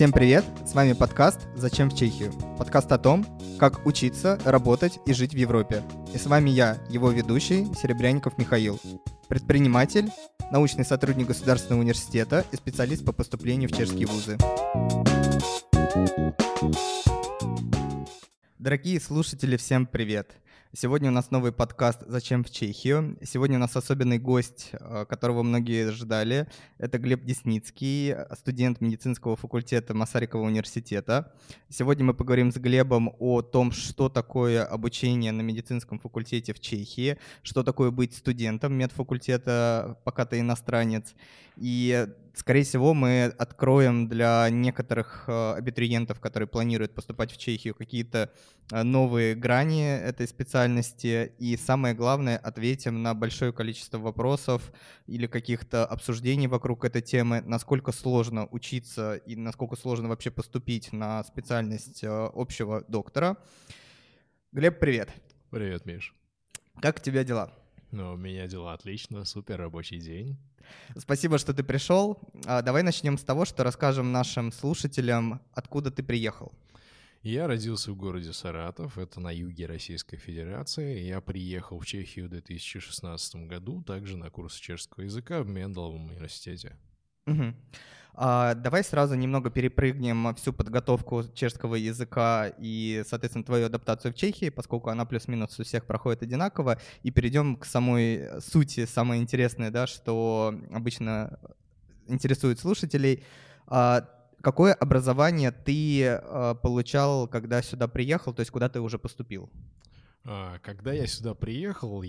Всем привет! С вами подкаст «Зачем в Чехию?». Подкаст о том, как учиться, работать и жить в Европе. И с вами я, его ведущий, Серебряников Михаил, предприниматель, научный сотрудник Государственного университета и специалист по поступлению в чешские вузы. Дорогие слушатели, всем привет! Сегодня у нас новый подкаст «Зачем в Чехию?». Сегодня у нас особенный гость, которого многие ждали. Это Глеб Десницкий, студент медицинского факультета Масарикова университета. Сегодня мы поговорим с Глебом о том, что такое обучение на медицинском факультете в Чехии, что такое быть студентом медфакультета, пока ты иностранец. И, скорее всего, мы откроем для некоторых абитуриентов, которые планируют поступать в Чехию, какие-то новые грани этой специальности. И самое главное, ответим на большое количество вопросов или каких-то обсуждений вокруг этой темы, насколько сложно учиться и насколько сложно вообще поступить на специальность общего доктора. Глеб, привет. Привет, Миш. Как у тебя дела? Ну, у меня дела отлично, супер рабочий день. Спасибо, что ты пришел. Давай начнем с того, что расскажем нашим слушателям, откуда ты приехал. Я родился в городе Саратов, это на юге Российской Федерации. Я приехал в Чехию в 2016 году, также на курс чешского языка в Менделовом университете. Угу. Давай сразу немного перепрыгнем всю подготовку чешского языка и, соответственно, твою адаптацию в Чехии, поскольку она плюс-минус у всех проходит одинаково, и перейдем к самой сути, самое интересное, да, что обычно интересует слушателей. Какое образование ты получал, когда сюда приехал, то есть куда ты уже поступил? Когда я сюда приехал,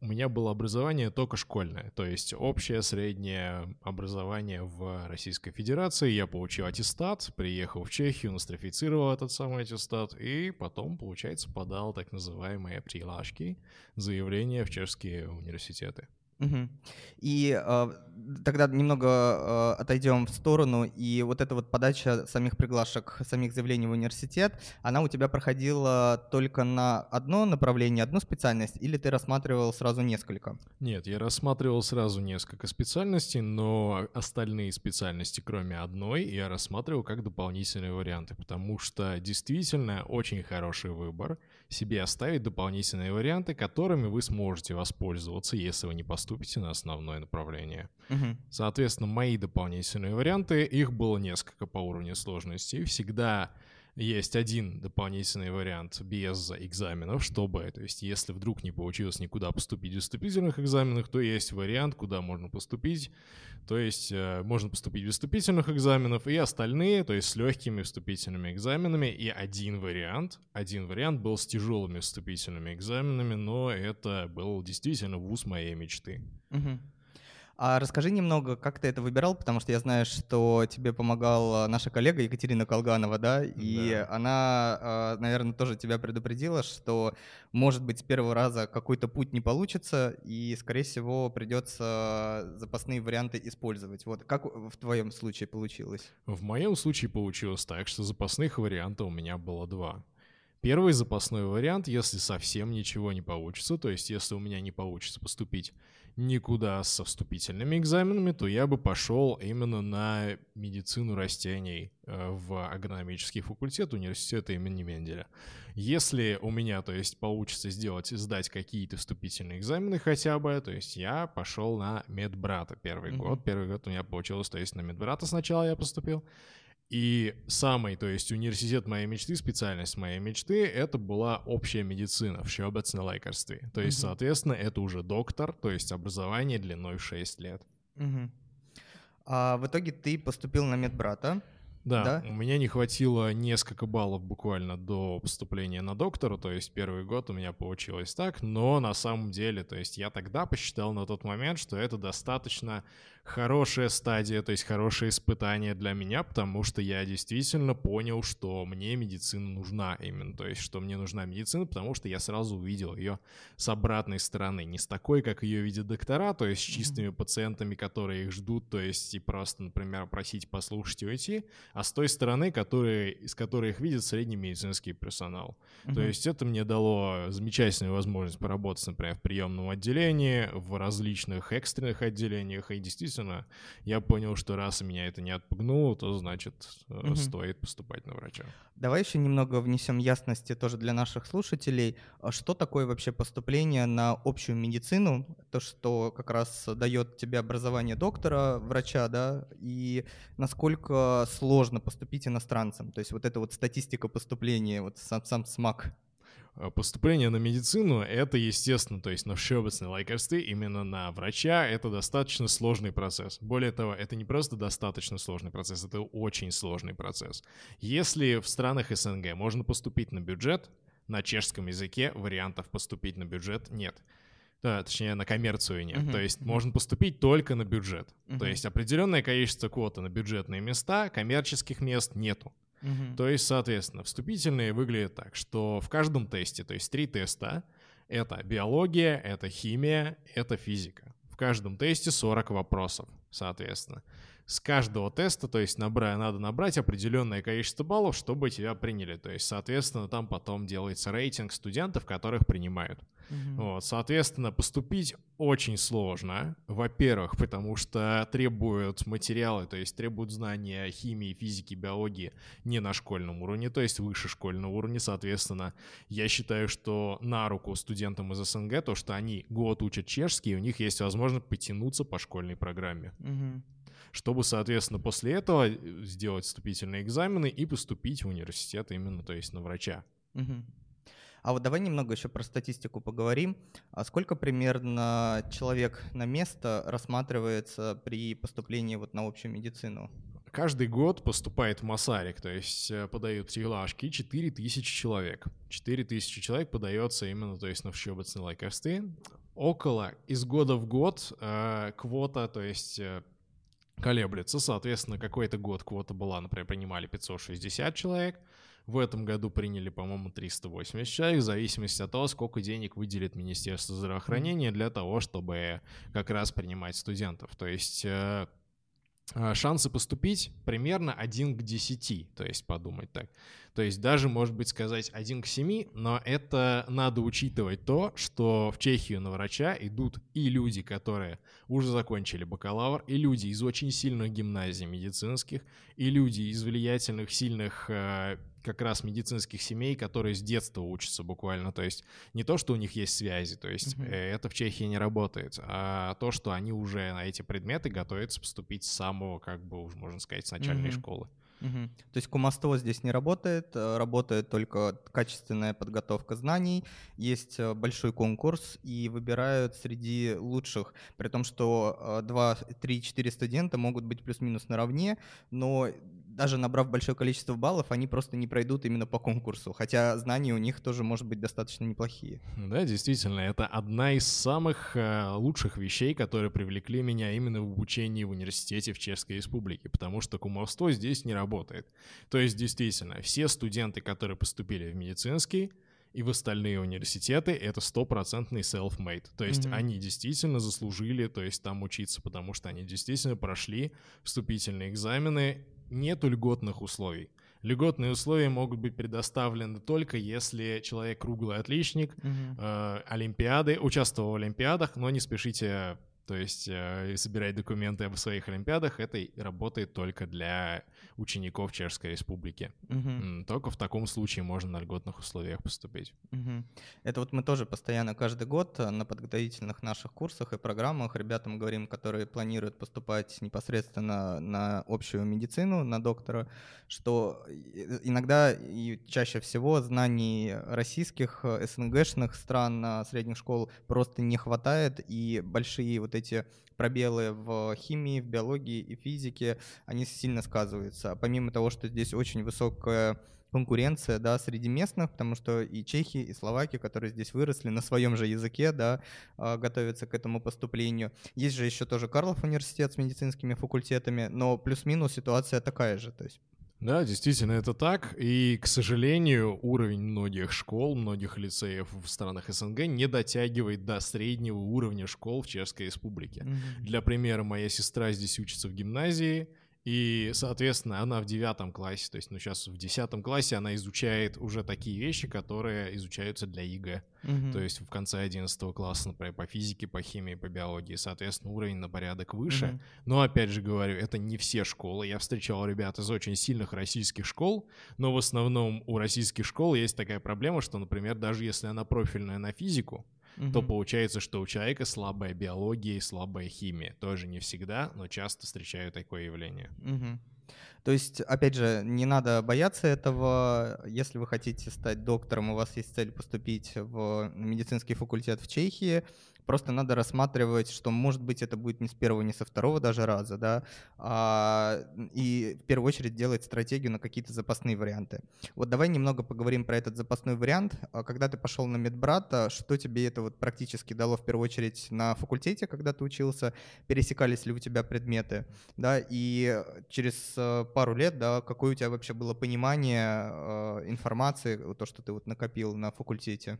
у меня было образование только школьное, то есть общее среднее образование в Российской Федерации. Я получил аттестат, приехал в Чехию, нострифицировал этот самый аттестат и потом, получается, подал так называемые прилажки, заявления в чешские университеты. Угу. И тогда немного отойдем в сторону, и вот эта вот подача самих приглашек, самих заявлений в университет, она у тебя проходила только на одно направление, одну специальность, или ты рассматривал сразу несколько? Нет, я рассматривал сразу несколько специальностей, но остальные специальности, кроме одной, я рассматривал как дополнительные варианты, потому что действительно очень хороший выбор себе оставить дополнительные варианты, которыми вы сможете воспользоваться, если вы не поступите на основное направление. Угу. Соответственно, мои дополнительные варианты, их было несколько по уровню сложности. Всегда есть один дополнительный вариант без экзаменов, чтобы, то есть если вдруг не получилось никуда поступить в вступительных экзаменах, то есть вариант, куда можно поступить. То есть можно поступить в вступительных экзаменов и остальные, то есть с легкими вступительными экзаменами. И один вариант был с тяжелыми вступительными экзаменами, но это был действительно вуз моей мечты. Угу. А расскажи немного, как ты это выбирал, потому что я знаю, что тебе помогала наша коллега Екатерина Колганова, да? И да. Она, наверное, тоже тебя предупредила, что, может быть, с первого раза какой-то путь не получится, и, скорее всего, придется запасные варианты использовать. Вот как в твоем случае получилось? В моем случае получилось так, что запасных вариантов у меня было два. Первый запасной вариант, если совсем ничего не получится, то есть если у меня не получится поступить никуда со вступительными экзаменами, то я бы пошел именно на медицину растений в агрономический факультет университета имени Менделя. Если у меня, то есть, получится сдать какие-то вступительные экзамены хотя бы, то есть я пошел на медбрата первый год. Первый год у меня получилось, то есть на медбрата сначала я поступил. И самый, то есть университет моей мечты, специальность моей мечты, это была общая медицина в Шёбецне Лайкарстве. То есть, соответственно, это уже доктор, то есть образование длиной в 6 лет. Угу. А в итоге ты поступил на медбрата. Да, у меня не хватило несколько баллов буквально до поступления на доктора, то есть первый год у меня получилось так, но на самом деле, то есть я тогда посчитал на тот момент, что это достаточно хорошая стадия, то есть хорошее испытание для меня, потому что я действительно понял, что мне медицина нужна именно, то есть что мне нужна медицина, потому что я сразу увидел ее с обратной стороны, не с такой, как ее видят доктора, то есть с чистыми пациентами, которые их ждут, то есть и просто, например, просить послушать и уйти, а с той стороны, из которой их видит средний медицинский персонал. Mm-hmm. То есть это мне дало замечательную возможность поработать, например, в приемном отделении, в различных экстренных отделениях, и действительно я понял, что раз меня это не отпугнуло, то значит стоит поступать на врача. Давай еще немного внесем ясности тоже для наших слушателей, что такое вообще поступление на общую медицину, то, что как раз дает тебе образование доктора, врача, да, и насколько сложно поступить иностранцам, то есть вот эта вот статистика поступления, вот сам СМАК. Поступление на медицину — это, естественно, то есть на всеобъемлющее лекарство, именно на врача, это достаточно сложный процесс. Более того, это не просто достаточно сложный процесс, это очень сложный процесс. Если в странах СНГ можно поступить на бюджет, на чешском языке вариантов поступить на бюджет нет. Да, точнее, на коммерцию нет. То есть можно поступить только на бюджет. То есть определенное количество квоты на бюджетные места, коммерческих мест нету. То есть, соответственно, вступительные выглядят так, что в каждом тесте, то есть 3 теста, это биология, это химия, это физика. В каждом тесте 40 вопросов, соответственно. С каждого теста, то есть надо набрать определенное количество баллов, чтобы тебя приняли. То есть, соответственно, там потом делается рейтинг студентов, которых принимают. Вот, соответственно, поступить очень сложно. Во-первых, потому что требуют материалы, то есть требуют знания химии, физики, биологии не на школьном уровне, то есть выше школьного уровня. Соответственно, я считаю, что на руку студентам из СНГ то, что они год учат чешский, и у них есть возможность потянуться по школьной программе. Чтобы, соответственно, после этого сделать вступительные экзамены и поступить в университет именно, то есть на врача. А вот давай немного еще про статистику поговорим. А сколько примерно человек на место рассматривается при поступлении вот на общую медицину? Каждый год поступает в Масарик, то есть подают релашки 4000 человек. 4000 человек подается именно, то есть на всеобъемлющее лекарство. Около из года в год квота, то есть колеблется, соответственно, какой-то год квота была, например, принимали 560 человек, в этом году приняли, по-моему, 380 человек, в зависимости от того, сколько денег выделит Министерство здравоохранения для того, чтобы как раз принимать студентов, то есть шансы поступить примерно 1 к 10, то есть подумать так. То есть даже, может быть, сказать 1 к 7, но это надо учитывать то, что в Чехию на врача идут и люди, которые уже закончили бакалавр, и люди из очень сильных гимназий медицинских, и люди из влиятельных, сильных как раз медицинских семей, которые с детства учатся буквально. То есть не то, что у них есть связи, то есть это в Чехии не работает, а то, что они уже на эти предметы готовятся поступить с самого, как бы уже можно сказать, с начальной школы. То есть кумовство здесь не работает, работает только качественная подготовка знаний, есть большой конкурс и выбирают среди лучших, при том, что 2-3-4 студента могут быть плюс-минус наравне, но даже набрав большое количество баллов, они просто не пройдут именно по конкурсу, хотя знания у них тоже, может быть, достаточно неплохие. Да, действительно, это одна из самых лучших вещей, которые привлекли меня именно в обучении в университете в Чешской Республике, потому что кумовство здесь не работает. То есть, действительно, все студенты, которые поступили в медицинский и в остальные университеты, это 100% self-made. То есть они действительно заслужили, то есть там учиться, потому что они действительно прошли вступительные экзамены. Нету льготных условий. Льготные условия могут быть предоставлены только если человек круглый отличник, олимпиады, участвовал в олимпиадах, но не спешите, то есть собирать документы об своих олимпиадах, это работает только для учеников Чешской Республики. Только в таком случае можно на льготных условиях поступить. Это вот мы тоже постоянно каждый год на подготовительных наших курсах и программах ребятам говорим, которые планируют поступать непосредственно на общую медицину, на доктора, что иногда и чаще всего знаний российских, СНГшных стран, средних школ просто не хватает, и большие вот эти пробелы в химии, в биологии и физике, они сильно сказываются. Помимо того, что здесь очень высокая конкуренция, да, среди местных, потому что и чехи, и словаки, которые здесь выросли на своем же языке, да, готовятся к этому поступлению. Есть же еще тоже Карлов университет с медицинскими факультетами, но плюс-минус ситуация такая же, то есть. Да, действительно, это так, и, к сожалению, уровень многих школ, многих лицеев в странах СНГ не дотягивает до среднего уровня школ в Чешской Республике. Для примера, моя сестра здесь учится в гимназии, И, соответственно, она в 9 классе, то есть, ну, сейчас в 10 классе она изучает уже такие вещи, которые изучаются для ЕГЭ. Угу. То есть в конце 11 класса, например, по физике, по химии, по биологии, соответственно, уровень на порядок выше. Угу. Но, опять же говорю, это не все школы. Я встречал ребят из очень сильных российских школ, но в основном у российских школ есть такая проблема, что, например, даже если она профильная на физику, то получается, что у человека слабая биология и слабая химия. Тоже не всегда, но часто встречаю такое явление. Угу. То есть, опять же, не надо бояться этого. Если вы хотите стать доктором, у вас есть цель поступить в медицинский факультет в Чехии, просто надо рассматривать, что, может быть, это будет не с первого, не со второго даже раза, да, и в первую очередь делать стратегию на какие-то запасные варианты. Вот давай немного поговорим про этот запасной вариант. Когда ты пошел на медбрата, что тебе это вот практически дало в первую очередь на факультете, когда ты учился, пересекались ли у тебя предметы, да, и через пару лет, да, какое у тебя вообще было понимание информации, то, что ты вот накопил на факультете?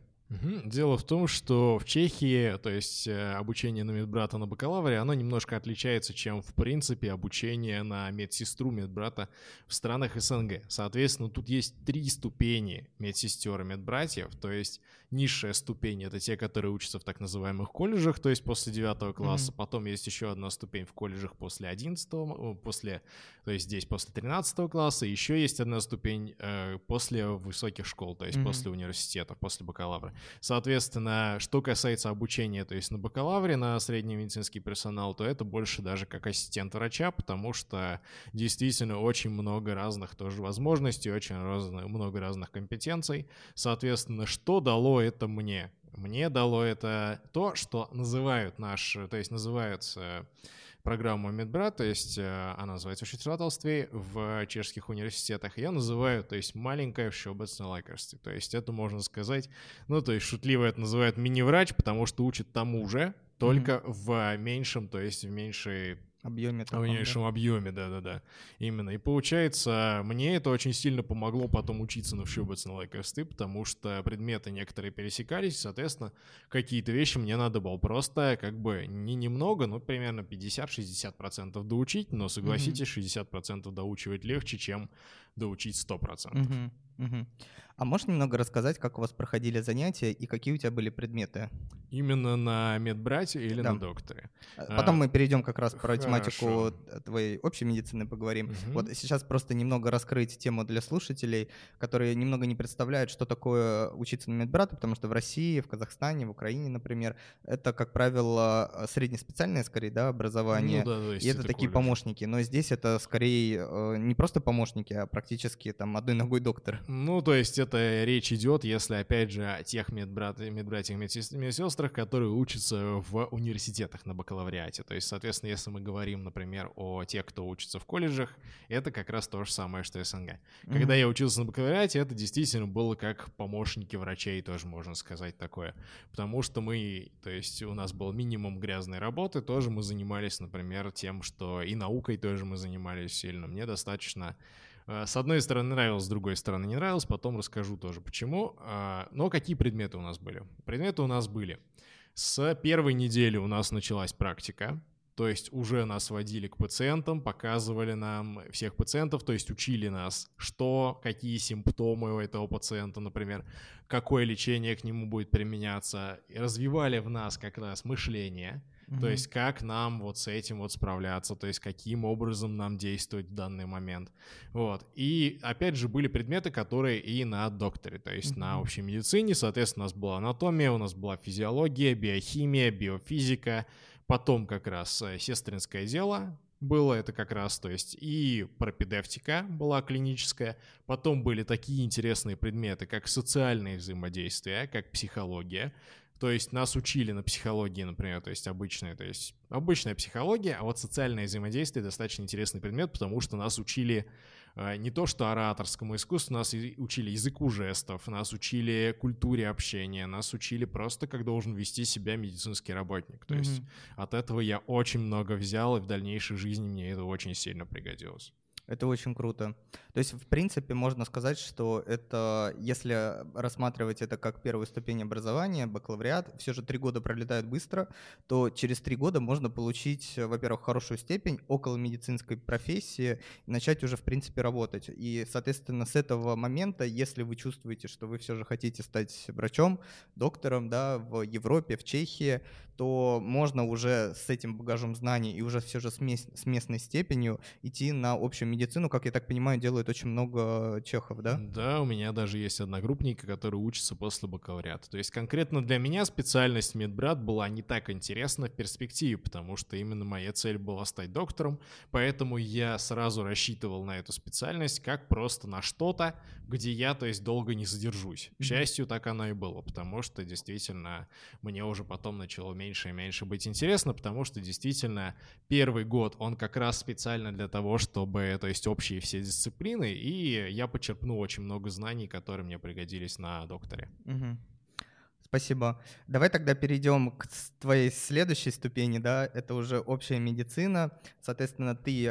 Дело в том, что в Чехии, то есть обучение на медбрата на бакалавре, оно немножко отличается, чем в принципе обучение на медсестру, медбрата в странах СНГ. Соответственно, тут есть 3 ступени медсестер и медбратьев, то есть низшая ступень — это те, которые учатся в так называемых колледжах, то есть после 9 класса, потом есть еще одна ступень в колледжах после 11, то есть здесь после 13 класса, еще есть одна ступень после высоких школ, то есть после университета, после бакалавра. Соответственно, что касается обучения, то есть на бакалавре, на средний медицинский персонал, то это больше даже как ассистент врача, потому что действительно очень много разных тоже возможностей, очень много разных компетенций. Соответственно, что дало это мне? Мне дало это то, что называют называются программу медбрат, то есть она называется «Учитель в чешских университетах. Я называю, то есть, маленькое всеобъемное лекарство. То есть это можно сказать, ну, то есть шутливо это называют мини-врач, потому что учат тому же, только в меньшем, то есть в меньшей... объеме, да-да-да, именно. И получается, мне это очень сильно помогло потом учиться на всеобъемной лекарстве, потому что предметы некоторые пересекались, соответственно, какие-то вещи мне надо было просто как бы не немного, но примерно 50-60% доучить, но, согласитесь, 60% доучивать легче, чем доучить 100%. А можешь немного рассказать, как у вас проходили занятия и какие у тебя были предметы? Именно на медбрате или на докторе? Потом мы перейдем как раз про тематику твоей общей медицины, поговорим. Вот сейчас просто немного раскрыть тему для слушателей, которые немного не представляют, что такое учиться на медбрата, потому что в России, в Казахстане, в Украине, например, это, как правило, среднеспециальное, скорее, да, образование, и это такие помощники. Но здесь это, скорее, не просто помощники, а практически там одной ногой доктор. Ну, то есть это речь идет, если, опять же, о тех медбратьях и медсестрах, которые учатся в университетах на бакалавриате. То есть, соответственно, если мы говорим, например, о тех, кто учится в колледжах, это как раз то же самое, что СНГ. Когда я учился на бакалавриате, это действительно было как помощники врачей, тоже можно сказать такое. Потому что мы, то есть у нас был минимум грязной работы, тоже мы занимались, например, тем, что и наукой тоже мы занимались сильно. Мне достаточно... С одной стороны нравилось, с другой стороны не нравилось, потом расскажу тоже почему. Но какие предметы у нас были? Предметы у нас были. С первой недели у нас началась практика. То есть уже нас водили к пациентам, показывали нам всех пациентов, то есть учили нас, что, какие симптомы у этого пациента, например, какое лечение к нему будет применяться. И развивали в нас как раз мышление, то есть как нам вот с этим вот справляться, то есть каким образом нам действовать в данный момент. Вот. И опять же были предметы, которые и на докторе, то есть на общей медицине. Соответственно, у нас была анатомия, у нас была физиология, биохимия, биофизика. Потом как раз сестринское дело было, это как раз, то есть и пропедевтика была клиническая. Потом были такие интересные предметы, как социальные взаимодействия, как психология. То есть нас учили на психологии, например, то есть обычная психология, а вот социальное взаимодействие — достаточно интересный предмет, потому что нас учили не то что ораторскому искусству, нас учили языку жестов, нас учили культуре общения, нас учили просто, как должен вести себя медицинский работник. То есть от этого я очень много взял, и в дальнейшей жизни мне это очень сильно пригодилось. Это очень круто. То есть, в принципе, можно сказать, что это, если рассматривать это как первую ступень образования, бакалавриат, все же 3 года пролетают быстро, то через 3 года можно получить, во-первых, хорошую степень около медицинской профессии, и начать уже, в принципе, работать. И, соответственно, с этого момента, если вы чувствуете, что вы все же хотите стать врачом, доктором, да, в Европе, в Чехии, то можно уже с этим багажом знаний и уже все же с местной степенью идти на общую медицину, как я так понимаю, делают очень много чехов, да? Да, у меня даже есть одногруппники, которые учатся после бакалавриата. То есть конкретно для меня специальность медбрат была не так интересна в перспективе, потому что именно моя цель была стать доктором, поэтому я сразу рассчитывал на эту специальность как просто на что-то, где я, то есть, долго не задержусь. К счастью, так оно и было, потому что действительно мне уже потом начало меньше и меньше быть интересно, потому что действительно первый год, он как раз специально для того, чтобы, то есть, общие все дисциплины, и я почерпнул очень много знаний, которые мне пригодились на докторе. Угу. Спасибо. Давай тогда перейдем к твоей следующей ступени, да, это уже общая медицина. Соответственно, ты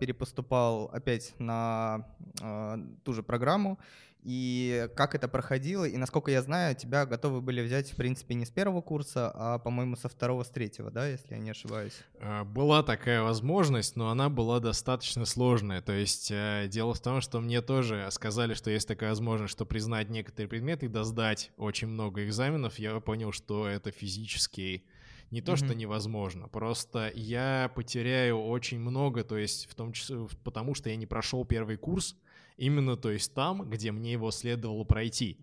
перепоступал опять на ту же программу, и как это проходило, и, насколько я знаю, тебя готовы были взять, в принципе, не с первого курса, а, по-моему, со второго, с третьего, да, если я не ошибаюсь? Была такая возможность, но она была достаточно сложная, то есть дело в том, что мне тоже сказали, что есть такая возможность, что признать некоторые предметы и досдать очень много экзаменов, я понял, что это физически не то, что невозможно, просто я потеряю очень много, то есть в том числе, потому что я не прошел первый курс, именно, то есть, там, где мне его следовало пройти.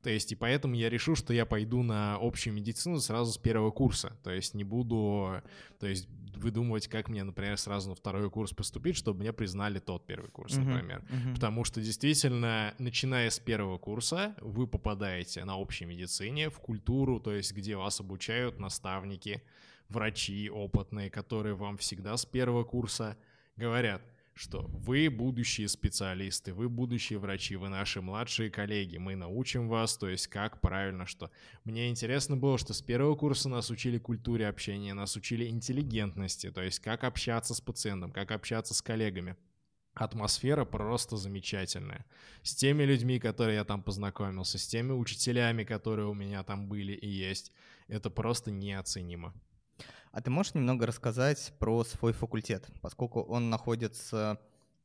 То есть, и поэтому я решил, что я пойду на общую медицину сразу с первого курса. То есть, не буду, то есть, выдумывать, как мне, например, сразу на второй курс поступить, чтобы меня признали тот первый курс, например. Потому что, действительно, начиная с первого курса, вы попадаете на общей медицине, в культуру, то есть, где вас обучают наставники, врачи опытные, которые вам всегда с первого курса говорят, что вы будущие специалисты, вы будущие врачи, вы наши младшие коллеги, мы научим вас, то есть как правильно, что. Мне интересно было, что с первого курса нас учили культуре общения, нас учили интеллигентности, то есть как общаться с пациентом, как общаться с коллегами. Атмосфера просто замечательная. С теми людьми, которые я там познакомился, с теми учителями, которые у меня там были и есть, это просто неоценимо. А ты можешь немного рассказать про свой факультет, поскольку он находится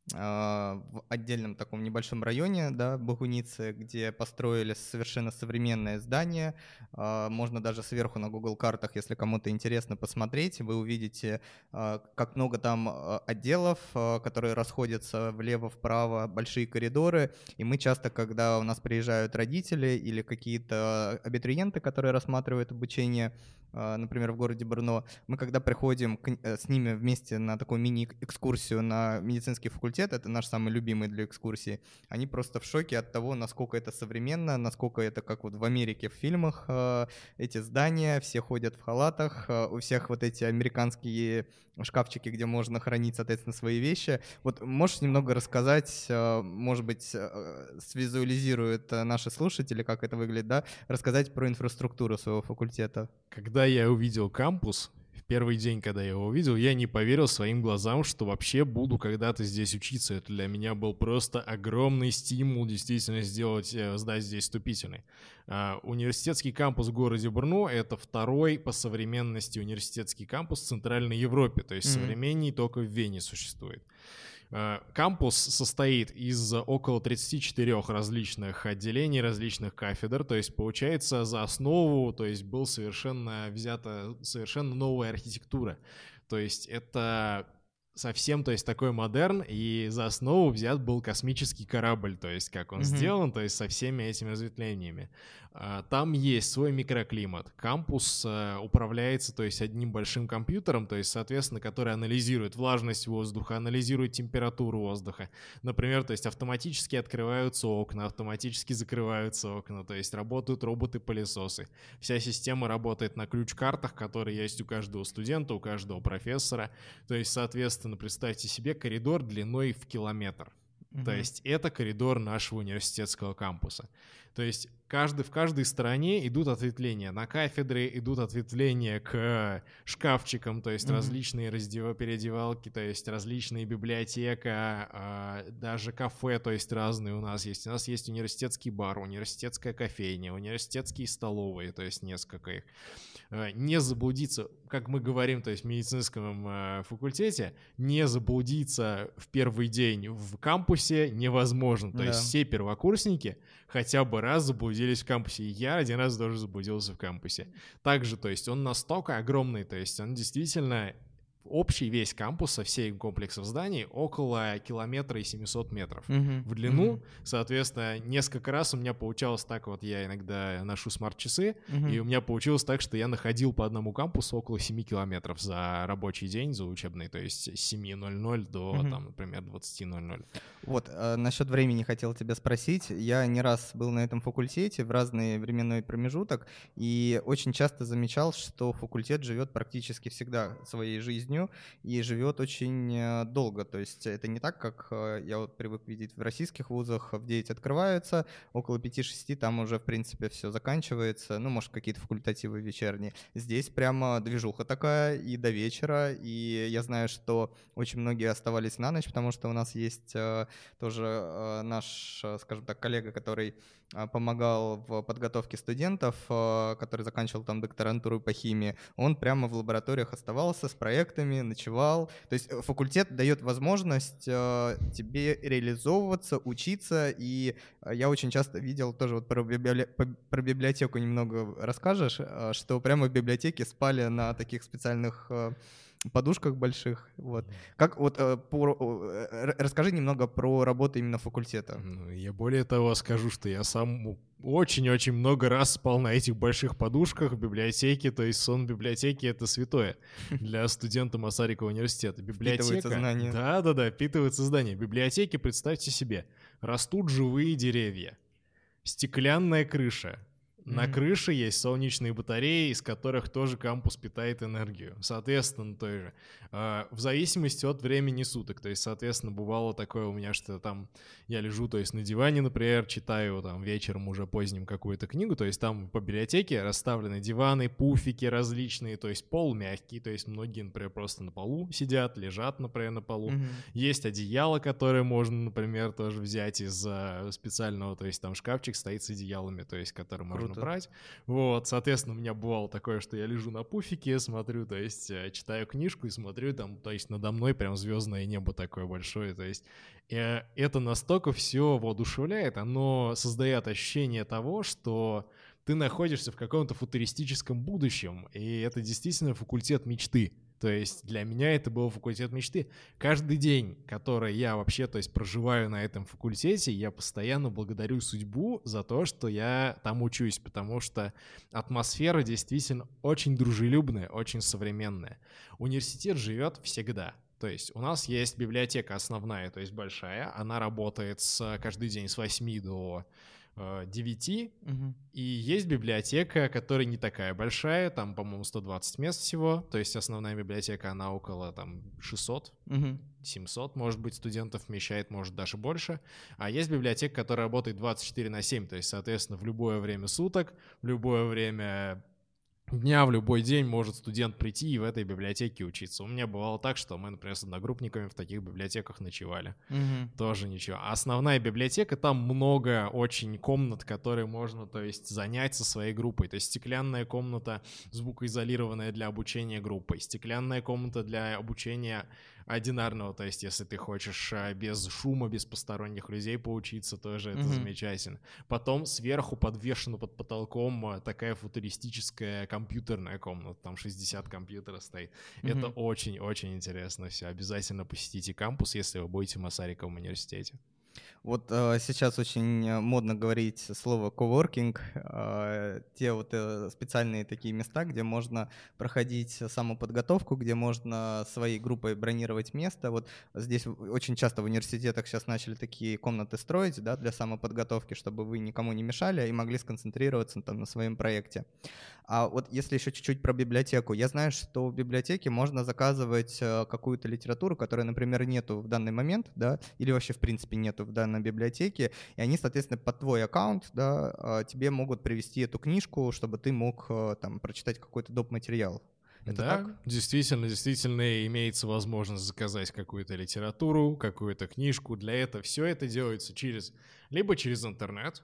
в отдельном таком небольшом районе, да, Богуницы, где построили совершенно современное здание. Можно даже сверху на Google картах, если кому-то интересно, посмотреть. Вы увидите, как много там отделов, которые расходятся влево-вправо, большие коридоры. И мы часто, когда у нас приезжают родители или какие-то абитуриенты, которые рассматривают обучение, например, в городе Брно, мы когда приходим с ними вместе на такую мини-экскурсию на медицинский факультет, это наш самый любимый для экскурсии, они просто в шоке от того, насколько это современно, насколько это как вот в Америке в фильмах, эти здания, все ходят в халатах, у всех вот эти американские шкафчики, где можно хранить, соответственно, свои вещи. Вот можешь немного рассказать, может быть, свизуализируют наши слушатели, как это выглядит, да, рассказать про инфраструктуру своего факультета. Когда я увидел кампус, в первый день, когда я его увидел, я не поверил своим глазам, что вообще буду когда-то здесь учиться. Это для меня был просто огромный стимул действительно сдать здесь вступительный. Университетский кампус в городе Брно — это второй по современности университетский кампус в Центральной Европе. То есть современней только в Вене существует. Кампус состоит из около 34 различных отделений, различных кафедр, то есть получается за основу, то есть была взята совершенно новая архитектура, то есть это совсем, то есть такой модерн, и за основу взят был космический корабль, то есть как он сделан, то есть со всеми этими разветвлениями. Там есть свой микроклимат. Кампус управляется, то есть одним большим компьютером, то есть, соответственно, который анализирует влажность воздуха, анализирует температуру воздуха. Например, то есть автоматически открываются окна, автоматически закрываются окна, то есть работают роботы-пылесосы. Вся система работает на ключ-картах, которые есть у каждого студента, у каждого профессора. То есть, соответственно, представьте себе коридор длиной в километр. То есть это коридор нашего университетского кампуса. То есть в каждой стране идут ответвления. На кафедры идут ответвления к шкафчикам, то есть различные переодевалки, то есть различные библиотека, даже кафе, то есть разные у нас есть. У нас есть университетский бар, университетская кофейня, университетские столовые, то есть несколько их. Не заблудиться, как мы говорим, то есть в медицинском факультете, не заблудиться в первый день в кампусе невозможно. То есть все первокурсники хотя бы раз заблудились в кампусе. И я один раз тоже заблудился в кампусе. Также, то есть он настолько огромный, то есть он действительно общий весь кампус со всем комплексом зданий около 1,7 километра в длину. Соответственно, несколько раз у меня получалось так, вот я иногда ношу смарт-часы, и у меня получилось так, что я находил по одному кампусу около 7 километров за рабочий день, за учебный, то есть с 7:00 до, там, например, 20:00. Вот, насчет времени хотел тебя спросить. Я не раз был на этом факультете в разный временной промежуток и очень часто замечал, что факультет живет практически всегда своей жизнью и живет очень долго. То есть это не так, как я вот привык видеть в российских вузах. В 9 открываются, около 5-6 там уже, в принципе, все заканчивается. Ну, может, какие-то факультативы вечерние. Здесь прямо движуха такая и до вечера. И я знаю, что очень многие оставались на ночь, потому что у нас есть тоже наш, скажем так, коллега, который помогал в подготовке студентов, который заканчивал там докторантуру по химии. Он прямо в лабораториях оставался с проектами, ночевал. То есть факультет дает возможность тебе реализовываться, учиться. И я очень часто видел, тоже вот про библиотеку немного расскажешь, что прямо в библиотеке спали на таких специальных подушках больших. Вот. Как, вот, расскажи немного про работу именно факультета. Я более того скажу, что я сам очень-очень много раз спал на этих больших подушках в библиотеке, то есть сон в библиотеке — это святое для студента Масарикова университета. Впитывается знание. Да-да-да, впитывается знание. В библиотеке, представьте себе, растут живые деревья, стеклянная крыша. На крыше есть солнечные батареи, из которых тоже кампус питает энергию. Соответственно, тоже в зависимости от времени суток. То есть, соответственно, бывало такое у меня, что там я лежу, то есть на диване, например, читаю там вечером уже поздним какую-то книгу. То есть там по библиотеке расставлены диваны, пуфики различные, то есть пол мягкий. То есть многие, например, просто на полу сидят, лежат, например, на полу. Есть одеяло, которое можно, например, тоже взять из специального, то есть там шкафчик стоит с одеялами, то есть который можно брать. Вот, соответственно, у меня бывало такое, что я лежу на пуфике, смотрю, то есть читаю книжку и смотрю, там, то есть надо мной прям звездное небо такое большое, то есть это настолько все воодушевляет, оно создает ощущение того, что ты находишься в каком-то футуристическом будущем, и это действительно факультет мечты. То есть для меня это был факультет мечты. Каждый день, который я вообще, то есть проживаю на этом факультете, я постоянно благодарю судьбу за то, что я там учусь, потому что атмосфера действительно очень дружелюбная, очень современная. Университет живет всегда. То есть у нас есть библиотека основная, то есть большая, она работает каждый день с 8 до 9, и есть библиотека, которая не такая большая, там, по-моему, 120 мест всего, то есть основная библиотека, она около там 600, 700, может быть, студентов вмещает, может, даже больше, а есть библиотека, которая работает 24/7, то есть, соответственно, в любое время суток, в любое время дня, в любой день может студент прийти и в этой библиотеке учиться. У меня бывало так, что мы, например, с одногруппниками в таких библиотеках ночевали. Тоже ничего. Основная библиотека, там много очень комнат, которые можно, то есть, занять со своей группой. То есть стеклянная комната, звукоизолированная для обучения группой, стеклянная комната для обучения одинарного, то есть если ты хочешь без шума, без посторонних людей поучиться, тоже это замечательно. Потом сверху подвешена под потолком такая футуристическая компьютерная комната, там 60 компьютеров стоит. Это очень-очень интересно все. Обязательно посетите кампус, если вы будете в Масариковом университете. Вот сейчас очень модно говорить слово «коворкинг», те вот специальные такие места, где можно проходить самоподготовку, где можно своей группой бронировать место. Вот здесь очень часто в университетах сейчас начали такие комнаты строить, да, для самоподготовки, чтобы вы никому не мешали и могли сконцентрироваться там на своем проекте. А вот если еще чуть-чуть про библиотеку. Я знаю, что в библиотеке можно заказывать какую-то литературу, которой, например, нету в данный момент, да, или вообще в принципе нету в данной библиотеке, и они, соответственно, под твой аккаунт, да, тебе могут привести эту книжку, чтобы ты мог там прочитать какой-то доп. Материал. Это да, так? Действительно, имеется возможность заказать какую-то литературу, какую-то книжку. Для этого все это делается либо через интернет,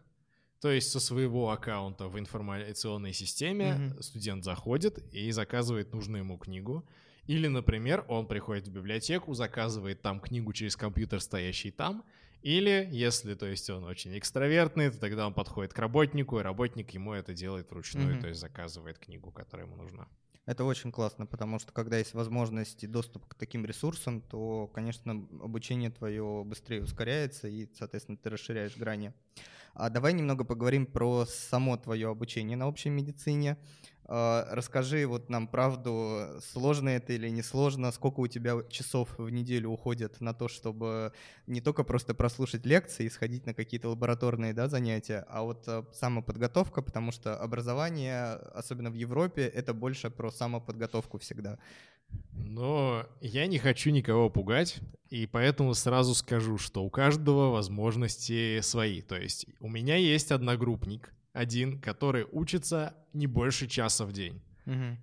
то есть со своего аккаунта в информационной системе студент заходит и заказывает нужную ему книгу. Или, например, он приходит в библиотеку, заказывает там книгу через компьютер, стоящий там. Или, если, то есть, он очень экстравертный, то тогда он подходит к работнику, и работник ему это делает вручную, то есть заказывает книгу, которая ему нужна. Это очень классно, потому что когда есть возможность и доступ к таким ресурсам, то, конечно, обучение твое быстрее ускоряется, и, соответственно, ты расширяешь грани. А давай немного поговорим про само твое обучение на общей медицине. Расскажи вот нам правду, сложно это или не сложно, сколько у тебя часов в неделю уходит на то, чтобы не только просто прослушать лекции и сходить на какие-то лабораторные, да, занятия, а вот самоподготовка, потому что образование, особенно в Европе, это больше про самоподготовку всегда. Но я не хочу никого пугать, и поэтому сразу скажу, что у каждого возможности свои. То есть у меня есть одногруппник, один, который учится не больше часа в день.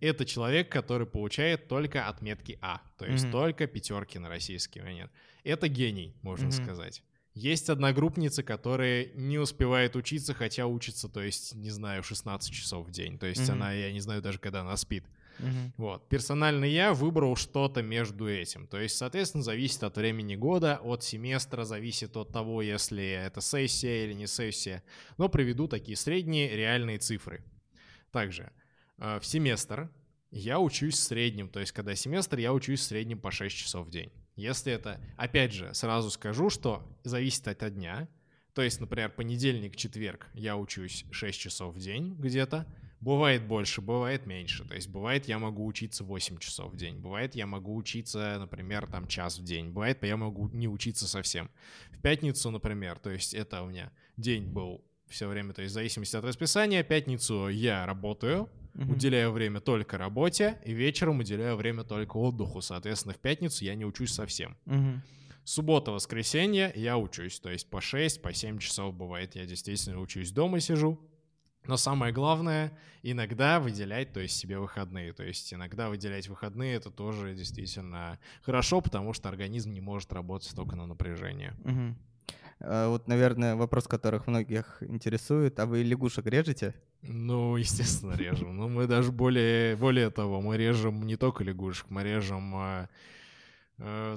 Это человек, который получает только отметки А, то есть только пятерки на российский манер. Это гений, можно сказать. Есть одногруппницы, которые не успевают учиться, хотя учатся, то есть, не знаю, 16 часов в день. То есть она, я не знаю даже, когда она спит. Вот. Персонально я выбрал что-то между этим. То есть, соответственно, зависит от времени года, от семестра, зависит от того, если это сессия или не сессия. Но приведу такие средние реальные цифры. Также в семестр я учусь в среднем. То есть, когда семестр, я учусь в среднем по 6 часов в день. Если это, опять же, сразу скажу, что зависит от дня. То есть, например, понедельник, четверг я учусь 6 часов в день где-то. Бывает больше, бывает меньше. То есть бывает, я могу учиться 8 часов в день. Бывает, я могу учиться, например, там час в день. Бывает, я могу не учиться совсем. В пятницу, например, то есть это у меня день был все время, то есть в зависимости от расписания. Пятницу я работаю, уделяю время только работе, и вечером уделяю время только отдыху. Соответственно, в пятницу я не учусь совсем. Суббота, воскресенье я учусь, то есть по 6, по 7 часов бывает. Я действительно учусь дома, сижу. Но самое главное, иногда выделять, то есть себе выходные. То есть иногда выделять выходные — это тоже действительно хорошо, потому что организм не может работать только на напряжение. Вот, наверное, вопрос, которых многих интересует. А вы лягушек режете? Ну, естественно, режем. Но мы даже более того, мы режем не только лягушек, мы режем...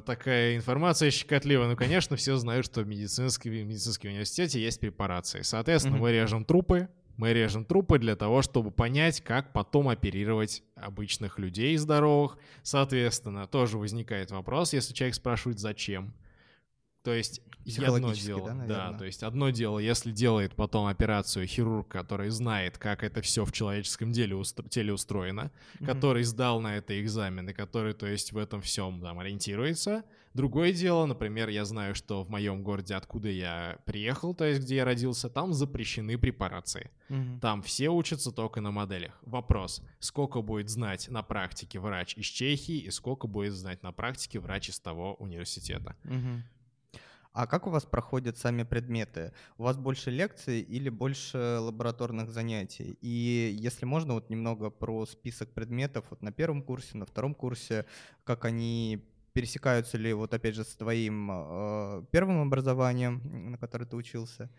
Такая информация щекотливая. Ну, конечно, все знают, что в медицинском университете есть препарации. Соответственно, мы режем трупы. Мы режем трупы для того, чтобы понять, как потом оперировать обычных людей здоровых. Соответственно, тоже возникает вопрос, если человек спрашивает, зачем. То есть одно дело, да, то есть одно дело, если делает потом операцию хирург, который знает, как это все в человеческом теле устроено, который сдал на это экзамен и который, то есть, в этом всем там ориентируется. Другое дело, например, я знаю, что в моем городе, откуда я приехал, то есть где я родился, там запрещены препарации. Там все учатся только на моделях. Вопрос, сколько будет знать на практике врач из Чехии и сколько будет знать на практике врач из того университета. А как у вас проходят сами предметы? У вас больше лекций или больше лабораторных занятий? И если можно, вот немного про список предметов вот на первом курсе, на втором курсе, как они пересекаются ли, вот опять же, с твоим первым образованием, на которое ты учился?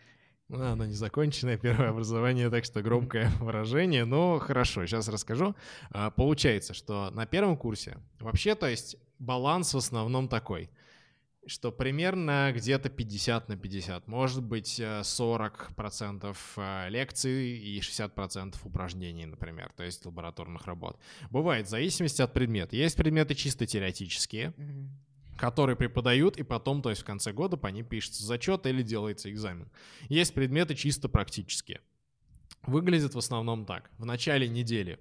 Оно незаконченное первое образование, так что громкое выражение, но хорошо, сейчас расскажу. Получается, что на первом курсе вообще, то есть баланс в основном такой, что примерно где-то 50 на 50, может быть 40% лекций и 60% упражнений, например, то есть лабораторных работ. Бывает в зависимости от предмета. Есть предметы чисто теоретические, которые преподают, и потом, то есть в конце года по ним пишется зачет или делается экзамен. Есть предметы чисто практические. Выглядит в основном так. В начале недели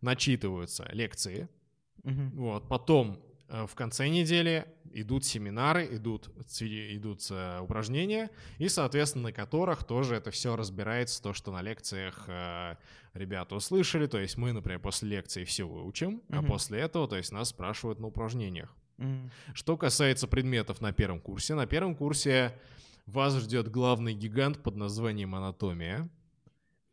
начитываются лекции, вот, потом... В конце недели идут семинары, идут упражнения, и, соответственно, на которых тоже это все разбирается, то, что на лекциях ребята услышали. То есть мы, например, после лекции все выучим, а после этого, то есть нас спрашивают на упражнениях. Что касается предметов на первом курсе вас ждет главный гигант под названием анатомия.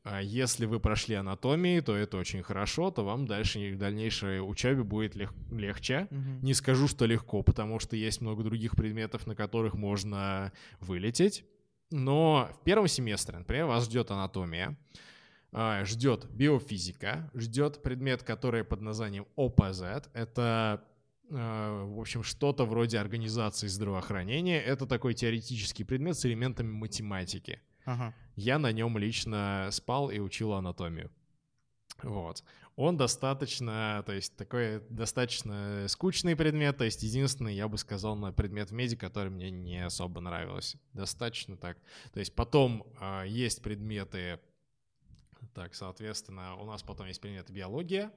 А если вы прошли анатомию, то это очень хорошо, то вам дальше в дальнейшей учебе будет легче. Mm-hmm. Не скажу, что легко, потому что есть много других предметов, на которых можно вылететь. Но в первом семестре, например, вас ждет анатомия, ждет биофизика, ждет предмет, который под названием ОПЗ. Это, в общем, что-то вроде организации здравоохранения. Это такой теоретический предмет с элементами математики. Ага. Я на нем лично спал и учил анатомию. Вот. Он достаточно, то есть такой достаточно скучный предмет, то есть единственный, я бы сказал, на предмет в меди, который мне не особо нравилось. Достаточно так. То есть потом есть предметы, так, соответственно, у нас потом есть предмет биология.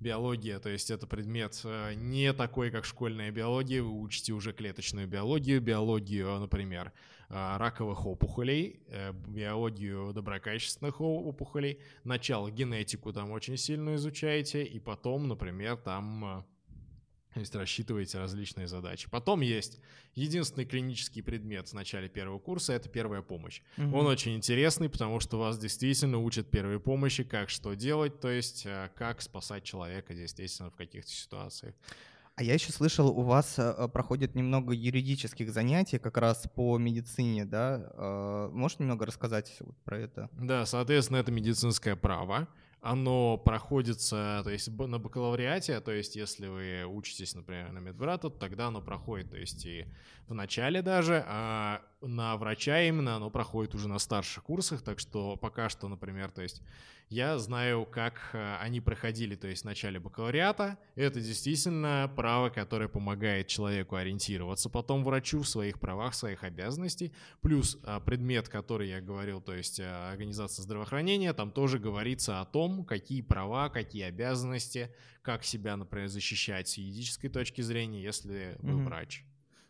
Биология, то есть это предмет не такой, как школьная биология, вы учите уже клеточную биологию, биологию, например, раковых опухолей, биологию доброкачественных опухолей, начало генетику там очень сильно изучаете, и потом, например, там рассчитываете различные задачи. Потом есть единственный клинический предмет в начале первого курса — это первая помощь. Mm-hmm. Он очень интересный, потому что вас действительно учат первой помощи, как что делать, то есть как спасать человека действительно в каких-то ситуациях. А я еще слышал, у вас проходит немного юридических занятий как раз по медицине, да? Можешь немного рассказать про это? Да, соответственно, это медицинское право. Оно проходится, то есть на бакалавриате, то есть если вы учитесь, например, на медбрата, то тогда оно проходит, то есть и в начале даже, а на врача именно оно проходит уже на старших курсах, так что пока что, например, то есть я знаю, как они проходили, то есть в начале бакалавриата, это действительно право, которое помогает человеку ориентироваться потом врачу в своих правах, в своих обязанностях, плюс предмет, который я говорил, то есть организация здравоохранения, там тоже говорится о том, какие права, какие обязанности, как себя, например, защищать с юридической точки зрения, если вы врач.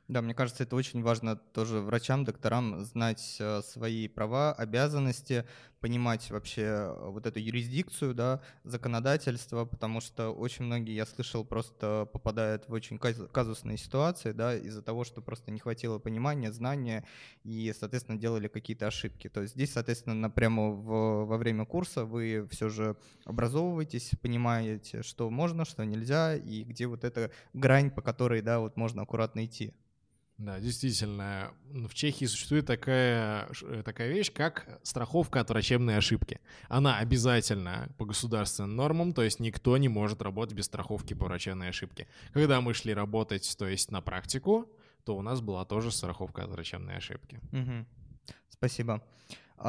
Да, мне кажется, это очень важно тоже врачам, докторам знать свои права, обязанности, понимать вообще вот эту юрисдикцию, да, законодательство, потому что очень многие, я слышал, просто попадают в очень казусные ситуации, да, из-за того, что просто не хватило понимания, знания и, соответственно, делали какие-то ошибки. То есть здесь, соответственно, прямо во время курса вы все же образовываетесь, понимаете, что можно, что нельзя и где вот эта грань, по которой, да, вот можно аккуратно идти. Да, действительно, в Чехии существует такая вещь, как страховка от врачебной ошибки. Она обязательна по государственным нормам, то есть никто не может работать без страховки по врачебной ошибке. Когда мы шли работать, то есть на практику, то у нас была тоже страховка от врачебной ошибки. Угу. Спасибо.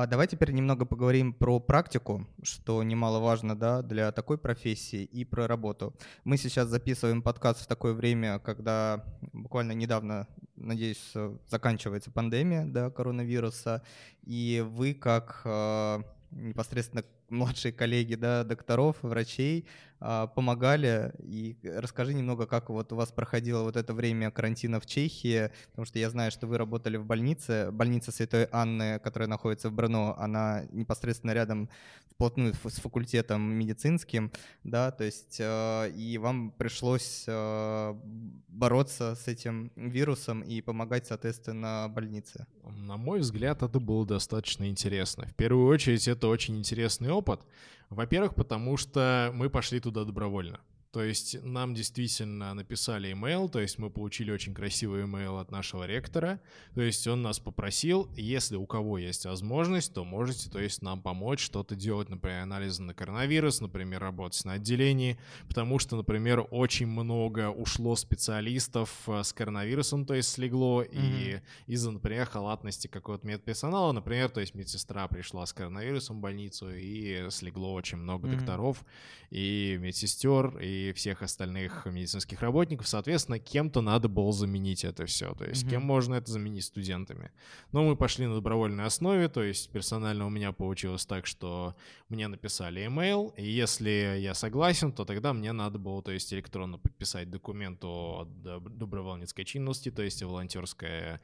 Давай теперь немного поговорим про практику, что немаловажно, да, для такой профессии, и про работу. Мы сейчас записываем подкаст в такое время, когда буквально недавно, надеюсь, заканчивается пандемия, да, коронавируса, и вы как непосредственно младшие коллеги, да, докторов, врачей помогали. И расскажи немного, как вот у вас проходило вот это время карантина в Чехии, потому что я знаю, что вы работали в больнице. Больница Святой Анны, которая находится в Брно, она непосредственно рядом вплотную с факультетом медицинским, да, то есть и вам пришлось бороться с этим вирусом и помогать, соответственно, больнице. На мой взгляд, это было достаточно интересно. В первую очередь, это очень интересный опыт. Во-первых, потому что мы пошли туда добровольно. То есть нам действительно написали имейл, то есть мы получили очень красивый имейл от нашего ректора, то есть он нас попросил, если у кого есть возможность, то можете, то есть нам помочь что-то делать, например, анализы на коронавирус, например, работать на отделении, потому что, например, очень много ушло специалистов с коронавирусом, то есть слегло, и из-за, например, халатности какого-то медперсонала, например, то есть медсестра пришла с коронавирусом в больницу, и слегло очень много докторов, и медсестер, и всех остальных медицинских работников, соответственно, кем-то надо было заменить это все, то есть кем можно это заменить? Студентами. Но мы пошли на добровольной основе, то есть персонально у меня получилось так, что мне написали имейл, и если я согласен, то тогда мне надо было, то есть электронно подписать документ о добровольнической чинности, то есть волонтерская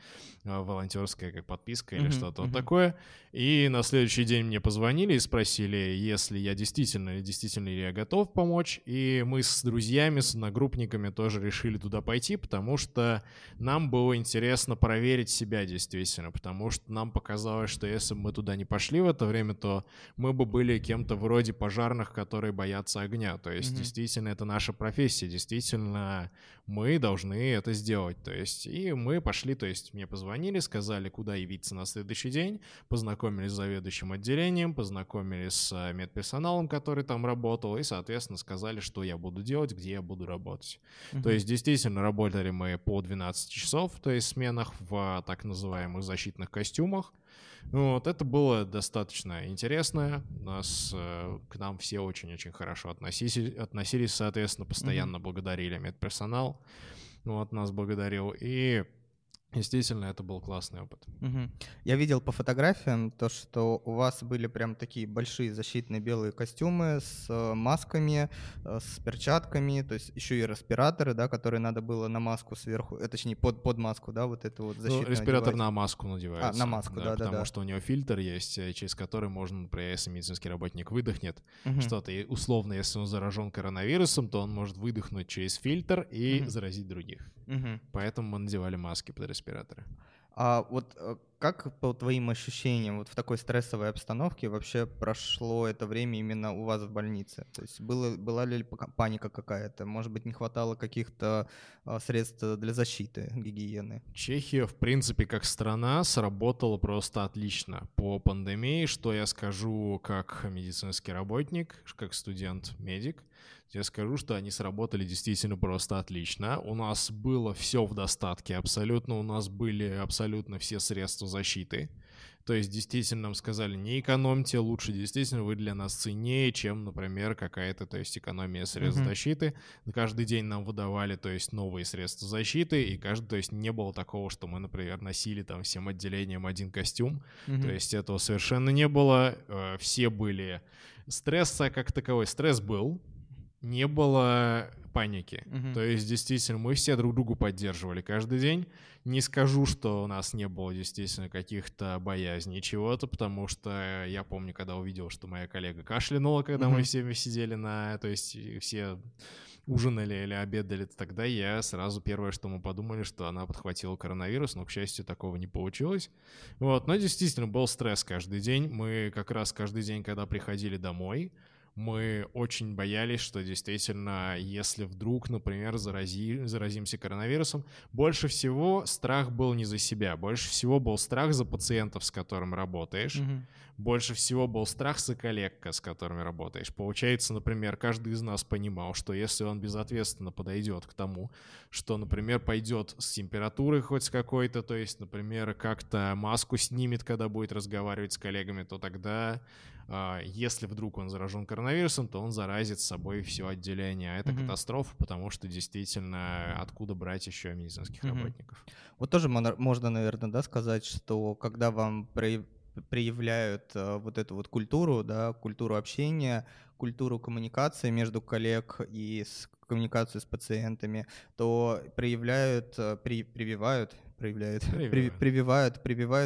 как подписка или что-то вот такое, и на следующий день мне позвонили и спросили, если я действительно или я готов помочь, и мы с друзьями, с одногруппниками тоже решили туда пойти, потому что нам было интересно проверить себя действительно, потому что нам показалось, что если бы мы туда не пошли в это время, то мы бы были кем-то вроде пожарных, которые боятся огня. То есть действительно это наша профессия, действительно мы должны это сделать. То есть и мы пошли, то есть мне позвонили, сказали, куда явиться на следующий день, познакомились с заведующим отделением, познакомились с медперсоналом, который там работал, и, соответственно, сказали, что я буду делать, где я буду работать. То есть действительно работали мы по 12 часов, то есть в сменах в так называемых защитных костюмах. Вот, это было достаточно интересно. К нам все очень-очень хорошо относились, соответственно, постоянно благодарили медперсонал. Вот, нас благодарил. И, естественно, это был классный опыт. Я видел по фотографиям то, что у вас были прям такие большие защитные белые костюмы с масками, с перчатками, то есть еще и респираторы, да, которые надо было на маску сверху, точнее под маску, да, вот это вот защитную. Ну, респиратор на маску надевается. На маску, да, потому что у него фильтр есть, через который можно, например, если медицинский работник выдохнет что-то, и условно, если он заражен коронавирусом, то он может выдохнуть через фильтр и заразить других. Поэтому мы надевали маски под респираторы. А вот как, по твоим ощущениям, вот в такой стрессовой обстановке вообще прошло это время именно у вас в больнице? То есть была ли паника какая-то? Может быть, не хватало каких-то средств для защиты, гигиены? Чехия, в принципе, как страна, сработала просто отлично по пандемии, что я скажу как медицинский работник, как студент-медик. Я скажу, что они сработали действительно просто отлично. У нас было все в достатке абсолютно, у нас были абсолютно все средства защиты. То есть действительно нам сказали, не экономьте, лучше действительно вы для нас ценнее, чем, например, какая-то, то есть экономия средств защиты. Каждый день нам выдавали, то есть новые средства защиты, и каждый, то есть не было такого, что мы, например, носили там всем отделением один костюм. То есть этого совершенно не было. Все были... Стресса как таковой, стресс был. Не было паники. То есть, действительно, мы все друг другу поддерживали каждый день. Не скажу, что у нас не было, действительно, каких-то боязней чего-то, потому что я помню, когда увидел, что моя коллега кашлянула, когда мы все сидели то есть, все ужинали или обедали, тогда я сразу первое, что мы подумали, что она подхватила коронавирус, но, к счастью, такого не получилось. Вот. Но, действительно, был стресс каждый день. Мы как раз каждый день, когда приходили домой, мы очень боялись, что действительно, если вдруг, например, заразимся коронавирусом, больше всего страх был не за себя, больше всего был страх за пациентов, с которыми работаешь, больше всего был страх за коллег, с которыми работаешь. Получается, например, каждый из нас понимал, что если он безответственно подойдет к тому, что, например, пойдет с температурой хоть какой-то, то есть, например, как-то маску снимет, когда будет разговаривать с коллегами, то тогда... Если вдруг он заражен коронавирусом, то он заразит с собой все отделение. А это катастрофа, потому что действительно откуда брать еще медицинских работников? Вот тоже можно, наверное, да, сказать, что когда вам проявляют вот эту вот культуру, да, культуру общения, культуру коммуникации между коллег и коммуникацию с пациентами, то прививают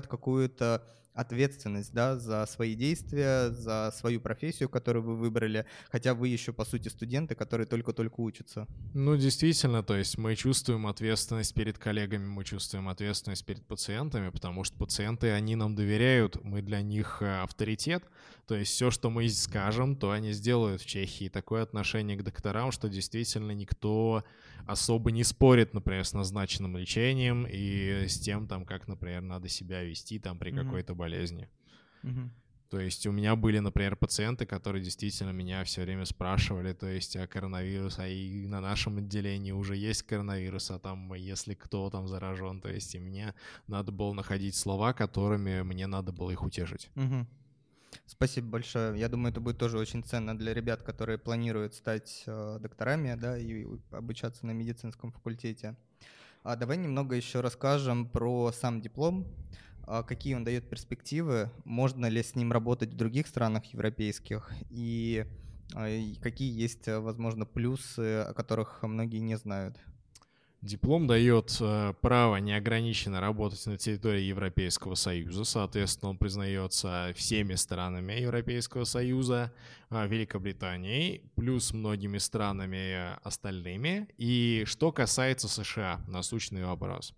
какую-то ответственность, да, за свои действия, за свою профессию, которую вы выбрали, хотя вы еще, по сути, студенты, которые только-только учатся. Ну, действительно, то есть мы чувствуем ответственность перед коллегами, мы чувствуем ответственность перед пациентами, потому что пациенты, они нам доверяют, мы для них авторитет, то есть все, что мы скажем, то они сделают. В Чехии такое отношение к докторам, что действительно никто особо не спорит, например, с назначенным лечением и с тем, там, как, например, надо себя вести там, при какой-то болезни. То есть у меня были, например, пациенты, которые действительно меня все время спрашивали, то есть, а коронавирус, а и на нашем отделении уже есть коронавирус, а там, если кто там заражен, то есть и мне надо было находить слова, которыми мне надо было их утешить. Спасибо большое. Я думаю, это будет тоже очень ценно для ребят, которые планируют стать докторами, да, и обучаться на медицинском факультете. А давай немного еще расскажем про сам диплом, какие он дает перспективы, можно ли с ним работать в других странах европейских, и какие есть, возможно, плюсы, о которых многие не знают. Диплом дает право неограниченно работать на территории Европейского Союза. Соответственно, он признается всеми странами Европейского Союза, Великобританией, плюс многими странами остальными. И что касается США, насущный вопрос.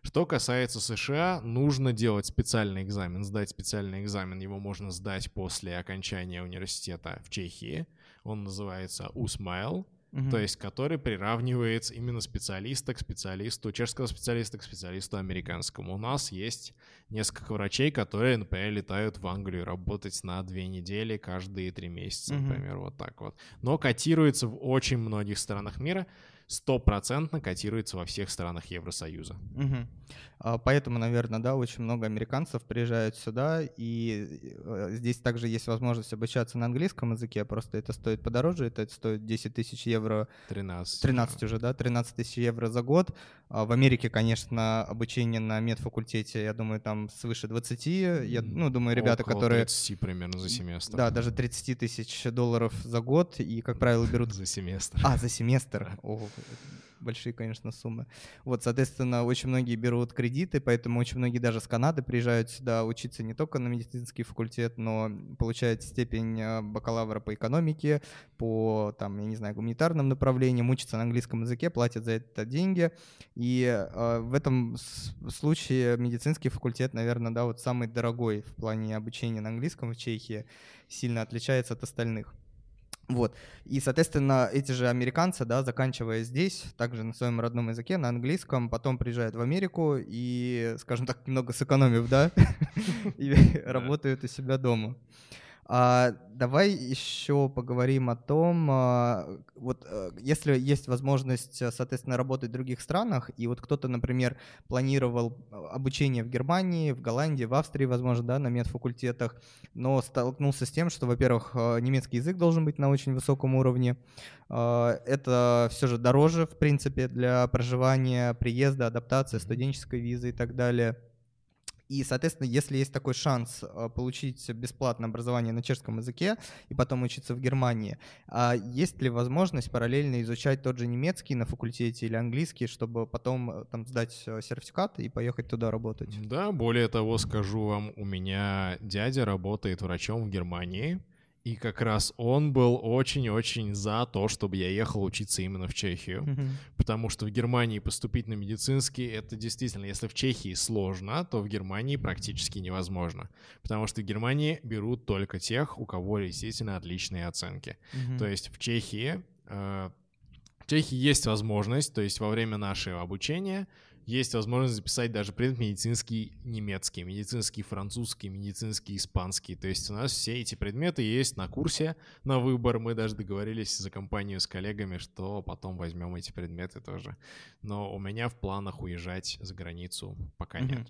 Что касается США, нужно делать специальный экзамен, сдать специальный экзамен. Его можно сдать после окончания университета в Чехии. Он называется «Усмайл». То есть который приравнивается именно специалиста к специалисту, чешского специалиста к специалисту американскому. У нас есть несколько врачей, которые, например, летают в Англию работать на 2 недели каждые 3 месяца, например, вот так вот. Но котируется в очень многих странах мира, 100% котируется во всех странах Евросоюза. Поэтому, наверное, да, очень много американцев приезжают сюда, и здесь также есть возможность обучаться на английском языке, просто это стоит подороже, это стоит 10 тысяч евро. 13 тысяч евро за год. В Америке, конечно, обучение на медфакультете, я думаю, там свыше 20, я думаю, ребята, которые... 30 примерно за семестр. Да, даже 30 тысяч долларов за год, и, как правило, берут... За семестр. А, за семестр, большие, конечно, суммы. Вот, соответственно, очень многие берут кредиты, поэтому очень многие даже с Канады приезжают сюда учиться не только на медицинский факультет, но получают степень бакалавра по экономике, по, там, я не знаю, гуманитарным направлениям, учатся на английском языке, платят за это деньги. И в этом случае медицинский факультет, наверное, да, вот самый дорогой в плане обучения на английском в Чехии, сильно отличается от остальных. Вот. И, соответственно, эти же американцы, да, заканчивая здесь, также на своем родном языке, на английском, потом приезжают в Америку и, скажем так, немного сэкономив, да, и работают у себя дома. Давай еще поговорим о том, вот если есть возможность, соответственно, работать в других странах, и вот кто-то, например, планировал обучение в Германии, в Голландии, в Австрии, возможно, да, на медфакультетах, но столкнулся с тем, что, во-первых, немецкий язык должен быть на очень высоком уровне, это все же дороже, в принципе, для проживания, приезда, адаптации, студенческой визы и так далее. И, соответственно, если есть такой шанс получить бесплатное образование на чешском языке и потом учиться в Германии, есть ли возможность параллельно изучать тот же немецкий на факультете или английский, чтобы потом там сдать сертификат и поехать туда работать? Да, более того, скажу вам, у меня дядя работает врачом в Германии, и как раз он был очень-очень за то, чтобы я ехал учиться именно в Чехию, потому что в Германии поступить на медицинский — это действительно, если в Чехии сложно, то в Германии практически невозможно, потому что в Германии берут только тех, у кого действительно отличные оценки. То есть в Чехии есть возможность, то есть во время нашего обучения есть возможность записать даже предмет медицинский немецкий, медицинский французский, медицинский испанский. То есть у нас все эти предметы есть на курсе, на выбор. Мы даже договорились за компанию с коллегами, что потом возьмем эти предметы тоже. Но у меня в планах уезжать за границу пока нет.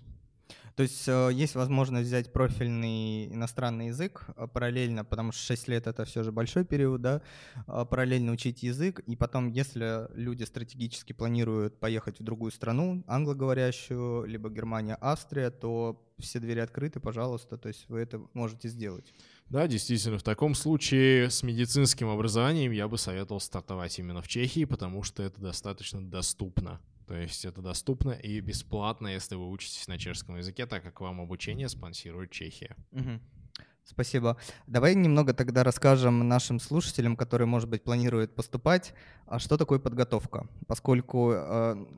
То есть есть возможность взять профильный иностранный язык параллельно, потому что 6 лет — это все же большой период, да, параллельно учить язык, и потом, если люди стратегически планируют поехать в другую страну, англоговорящую, либо Германия, Австрия, то все двери открыты, пожалуйста, то есть вы это можете сделать. Да, действительно, в таком случае с медицинским образованием я бы советовал стартовать именно в Чехии, потому что это достаточно доступно. То есть это доступно и бесплатно, если вы учитесь на чешском языке, так как вам обучение спонсирует Чехия. Спасибо. Давай немного тогда расскажем нашим слушателям, которые, может быть, планируют поступать, что такое подготовка. Поскольку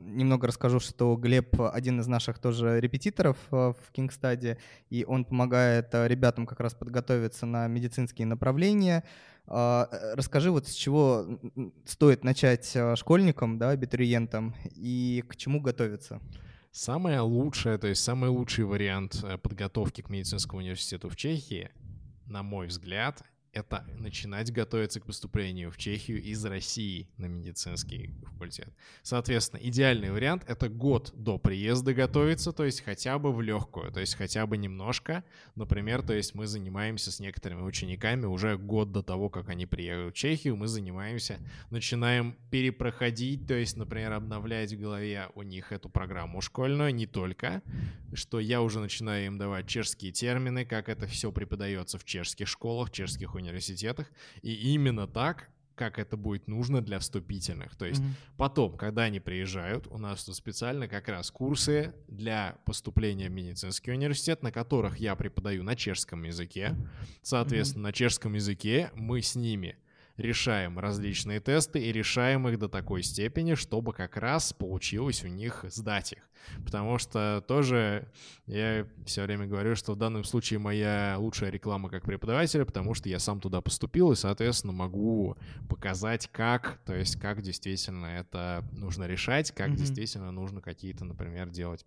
немного расскажу, что Глеб один из наших тоже репетиторов в King Study, и он помогает ребятам как раз подготовиться на медицинские направления. Расскажи, вот с чего стоит начать школьникам, да, абитуриентам, и к чему готовиться? Самое лучшее, то есть самый лучший вариант подготовки к медицинскому университету в Чехии, на мой взгляд, это начинать готовиться к поступлению в Чехию из России на медицинский факультет. Соответственно, идеальный вариант — это год до приезда готовиться, то есть хотя бы в легкую, то есть хотя бы немножко. Например, то есть мы занимаемся с некоторыми учениками уже год до того, как они приедут в Чехию, мы занимаемся, начинаем перепроходить, то есть, например, обновлять в голове у них эту программу школьную, не только, что я уже начинаю им давать чешские термины, как это все преподается в чешских школах, чешских университетах, и именно так как это будет нужно для вступительных. То есть потом, когда они приезжают, у нас тут специально как раз курсы для поступления в медицинский университет, на которых я преподаю на чешском языке. Соответственно, на чешском языке мы с ними решаем различные тесты и решаем их до такой степени, чтобы как раз получилось у них сдать их. Потому что тоже я все время говорю, что в данном случае моя лучшая реклама как преподавателя, потому что я сам туда поступил и, соответственно, могу показать, как, то есть как действительно это нужно решать, как действительно нужно какие-то, например, делать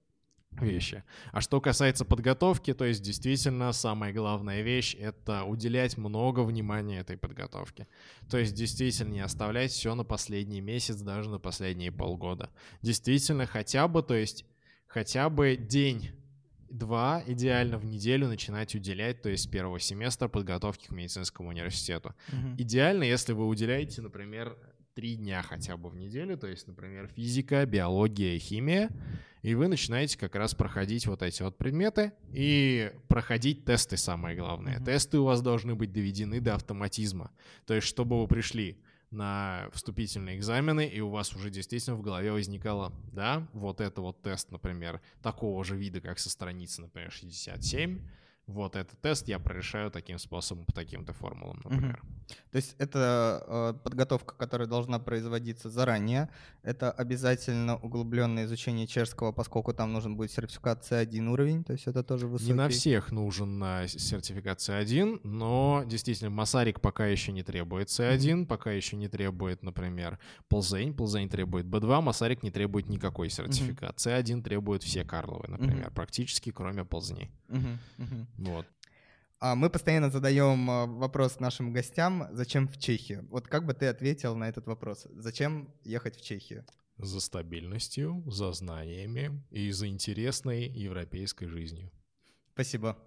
вещи. А что касается подготовки, то есть действительно самая главная вещь — это уделять много внимания этой подготовке. То есть действительно не оставлять все на последний месяц, даже на последние полгода. Действительно хотя бы, то есть хотя бы день-два идеально в неделю начинать уделять, то есть с первого семестра подготовки к медицинскому университету. Идеально, если вы уделяете, например, 3 дня хотя бы в неделю, то есть, например, физика, биология, химия, и вы начинаете как раз проходить вот эти вот предметы и проходить тесты, самое главное. Тесты у вас должны быть доведены до автоматизма, то есть чтобы вы пришли на вступительные экзамены, и у вас уже действительно в голове возникало, да, вот это вот тест, например, такого же вида, как со страницы, например, 67, вот этот тест я прорешаю таким способом, по таким-то формулам, например. То есть это подготовка, которая должна производиться заранее. Это обязательно углубленное изучение чешского, поскольку там нужен будет сертификат C1 уровень, то есть это тоже высокий. Не на всех нужен сертификат C1, но действительно Масарик пока еще не требует C1, пока еще не требует, например, Плзень. Плзень требует B2, Масарик не требует никакой сертификат. C1 требуют все Карловы, например, практически, кроме Плзней. Вот. Мы постоянно задаем вопрос нашим гостям, зачем в Чехию? Вот как бы ты ответил на этот вопрос? Зачем ехать в Чехию? За стабильностью, за знаниями и за интересной европейской жизнью. Спасибо.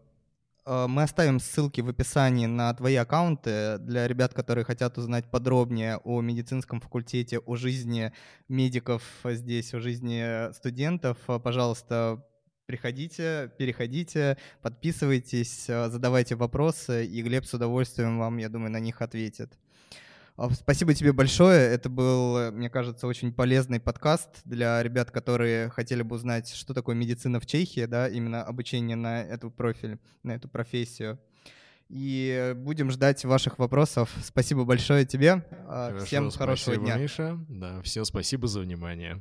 Мы оставим ссылки в описании на твои аккаунты для ребят, которые хотят узнать подробнее о медицинском факультете, о жизни медиков здесь, о жизни студентов. Пожалуйста, приходите, переходите, подписывайтесь, задавайте вопросы, и Глеб с удовольствием вам, я думаю, на них ответит. Спасибо тебе большое. Это был, мне кажется, очень полезный подкаст для ребят, которые хотели бы узнать, что такое медицина в Чехии, да, именно обучение на этот профиль, на эту профессию. И будем ждать ваших вопросов. Спасибо большое тебе. Хорошо, всем хорошего дня. Спасибо, Миша. Да, все, спасибо за внимание.